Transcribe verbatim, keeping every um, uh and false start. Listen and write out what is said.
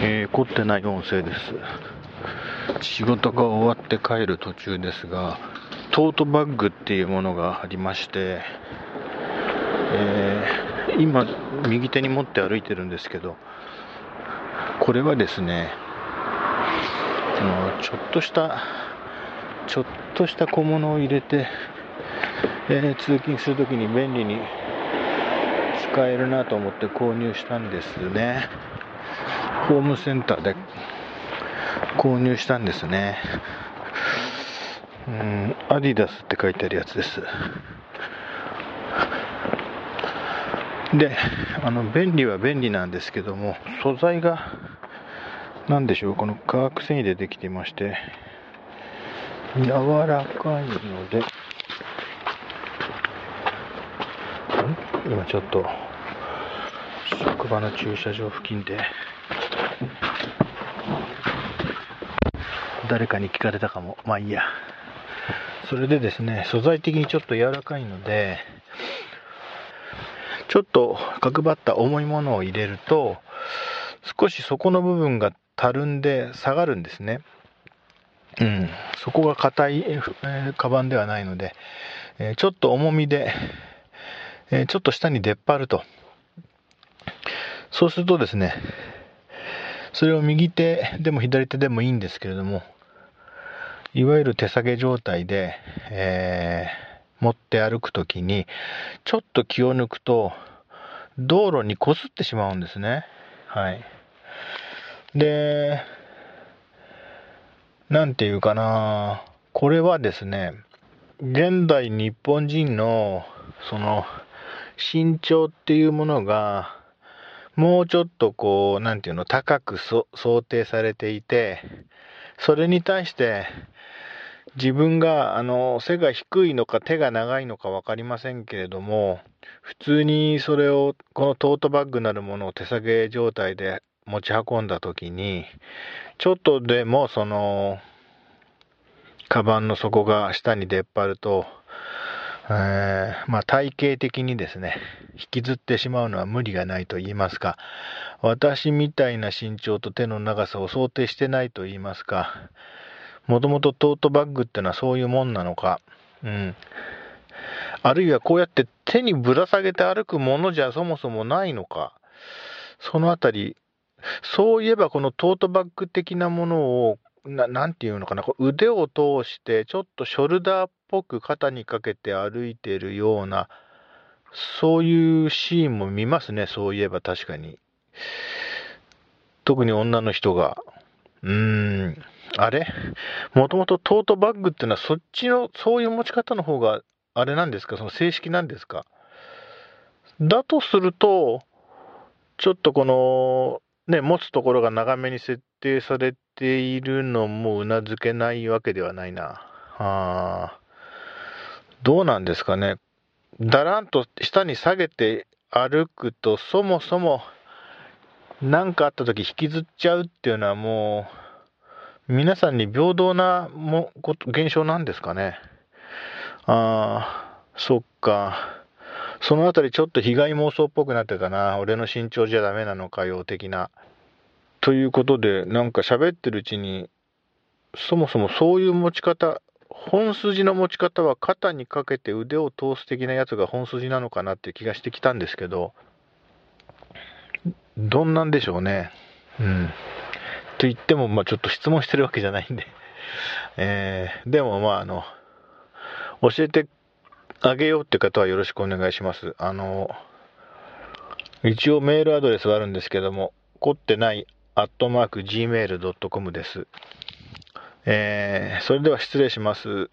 えー、凝ってない音声です。仕事が終わって帰る途中ですが、トートバッグっていうものがありまして、えー、今右手に持って歩いてるんですけど、これはですね、ちょっとしたちょっとした小物を入れて、えー、通勤するときに便利に使えるなと思って購入したんですね。ホームセンターで購入したんですね。うん、アディダスって書いてあるやつです。で、あの便利は便利なんですけども、素材が何でしょう、この化学繊維でできていまして、柔らかいので、今ちょっと職場の駐車場付近で誰かに聞かれたかも、まあいいや。それでですね、素材的にちょっと柔らかいので、ちょっと角張った重いものを入れると少し底の部分がたるんで下がるんですね。うん、そこが硬い、えー、カバンではないので、えー、ちょっと重みでえー、ちょっと下に出っ張ると、そうするとですね、それを右手でも左手でもいいんですけれども、いわゆる手下げ状態で、えー、持って歩くときにちょっと気を抜くと道路にこすってしまうんですね。はい。で、なんていうかな、これはですね、現代日本人のその身長っていうものがもうちょっとこうなんていうの高くそ想定されていて、それに対して自分があの背が低いのか手が長いのか分かりませんけれども、普通にそれをこのトートバッグなるものを手提げ状態で持ち運んだ時に、ちょっとでもそのカバンの底が下に出っ張ると、えー、まあ体型的にですね、引きずってしまうのは無理がないと言いますか、私みたいな身長と手の長さを想定してないと言いますか、もともとトートバッグってのはそういうもんなのか、うん、あるいはこうやって手にぶら下げて歩くものじゃそもそもないのか、そのあたり、そういえばこのトートバッグ的なものをな, なんていうのかな、腕を通してちょっとショルダーっぽく肩にかけて歩いているような、そういうシーンも見ますね。そういえば確かに、特に女の人が、うーん、あれもともとトートバッグっていうのはそっちのそういう持ち方の方があれなんですか、その正式なんですか。だとするとちょっとこのね、持つところが長めに設定されているのもうなずけないわけではないな。あ、どうなんですかね。だらんと下に下げて歩くと、そもそも何かあった時引きずっちゃうっていうのはもう皆さんに平等なも現象なんですかね。あー、そっか。そのあたりちょっと被害妄想っぽくなってたな。俺の身長じゃダメなのかよ的な。ということで、なんか喋ってるうちに、そもそもそういう持ち方、本筋の持ち方は肩にかけて腕を通す的なやつが本筋なのかなって気がしてきたんですけど、どんなんでしょうね。うん。と言っても、まあちょっと質問してるわけじゃないんで、えー、でもまああの教えてあげようって方はよろしくお願いします。あの一応メールアドレスがあるんですけども、凝ってないアットマーク ジーメールドットコム です。えー、それでは失礼します。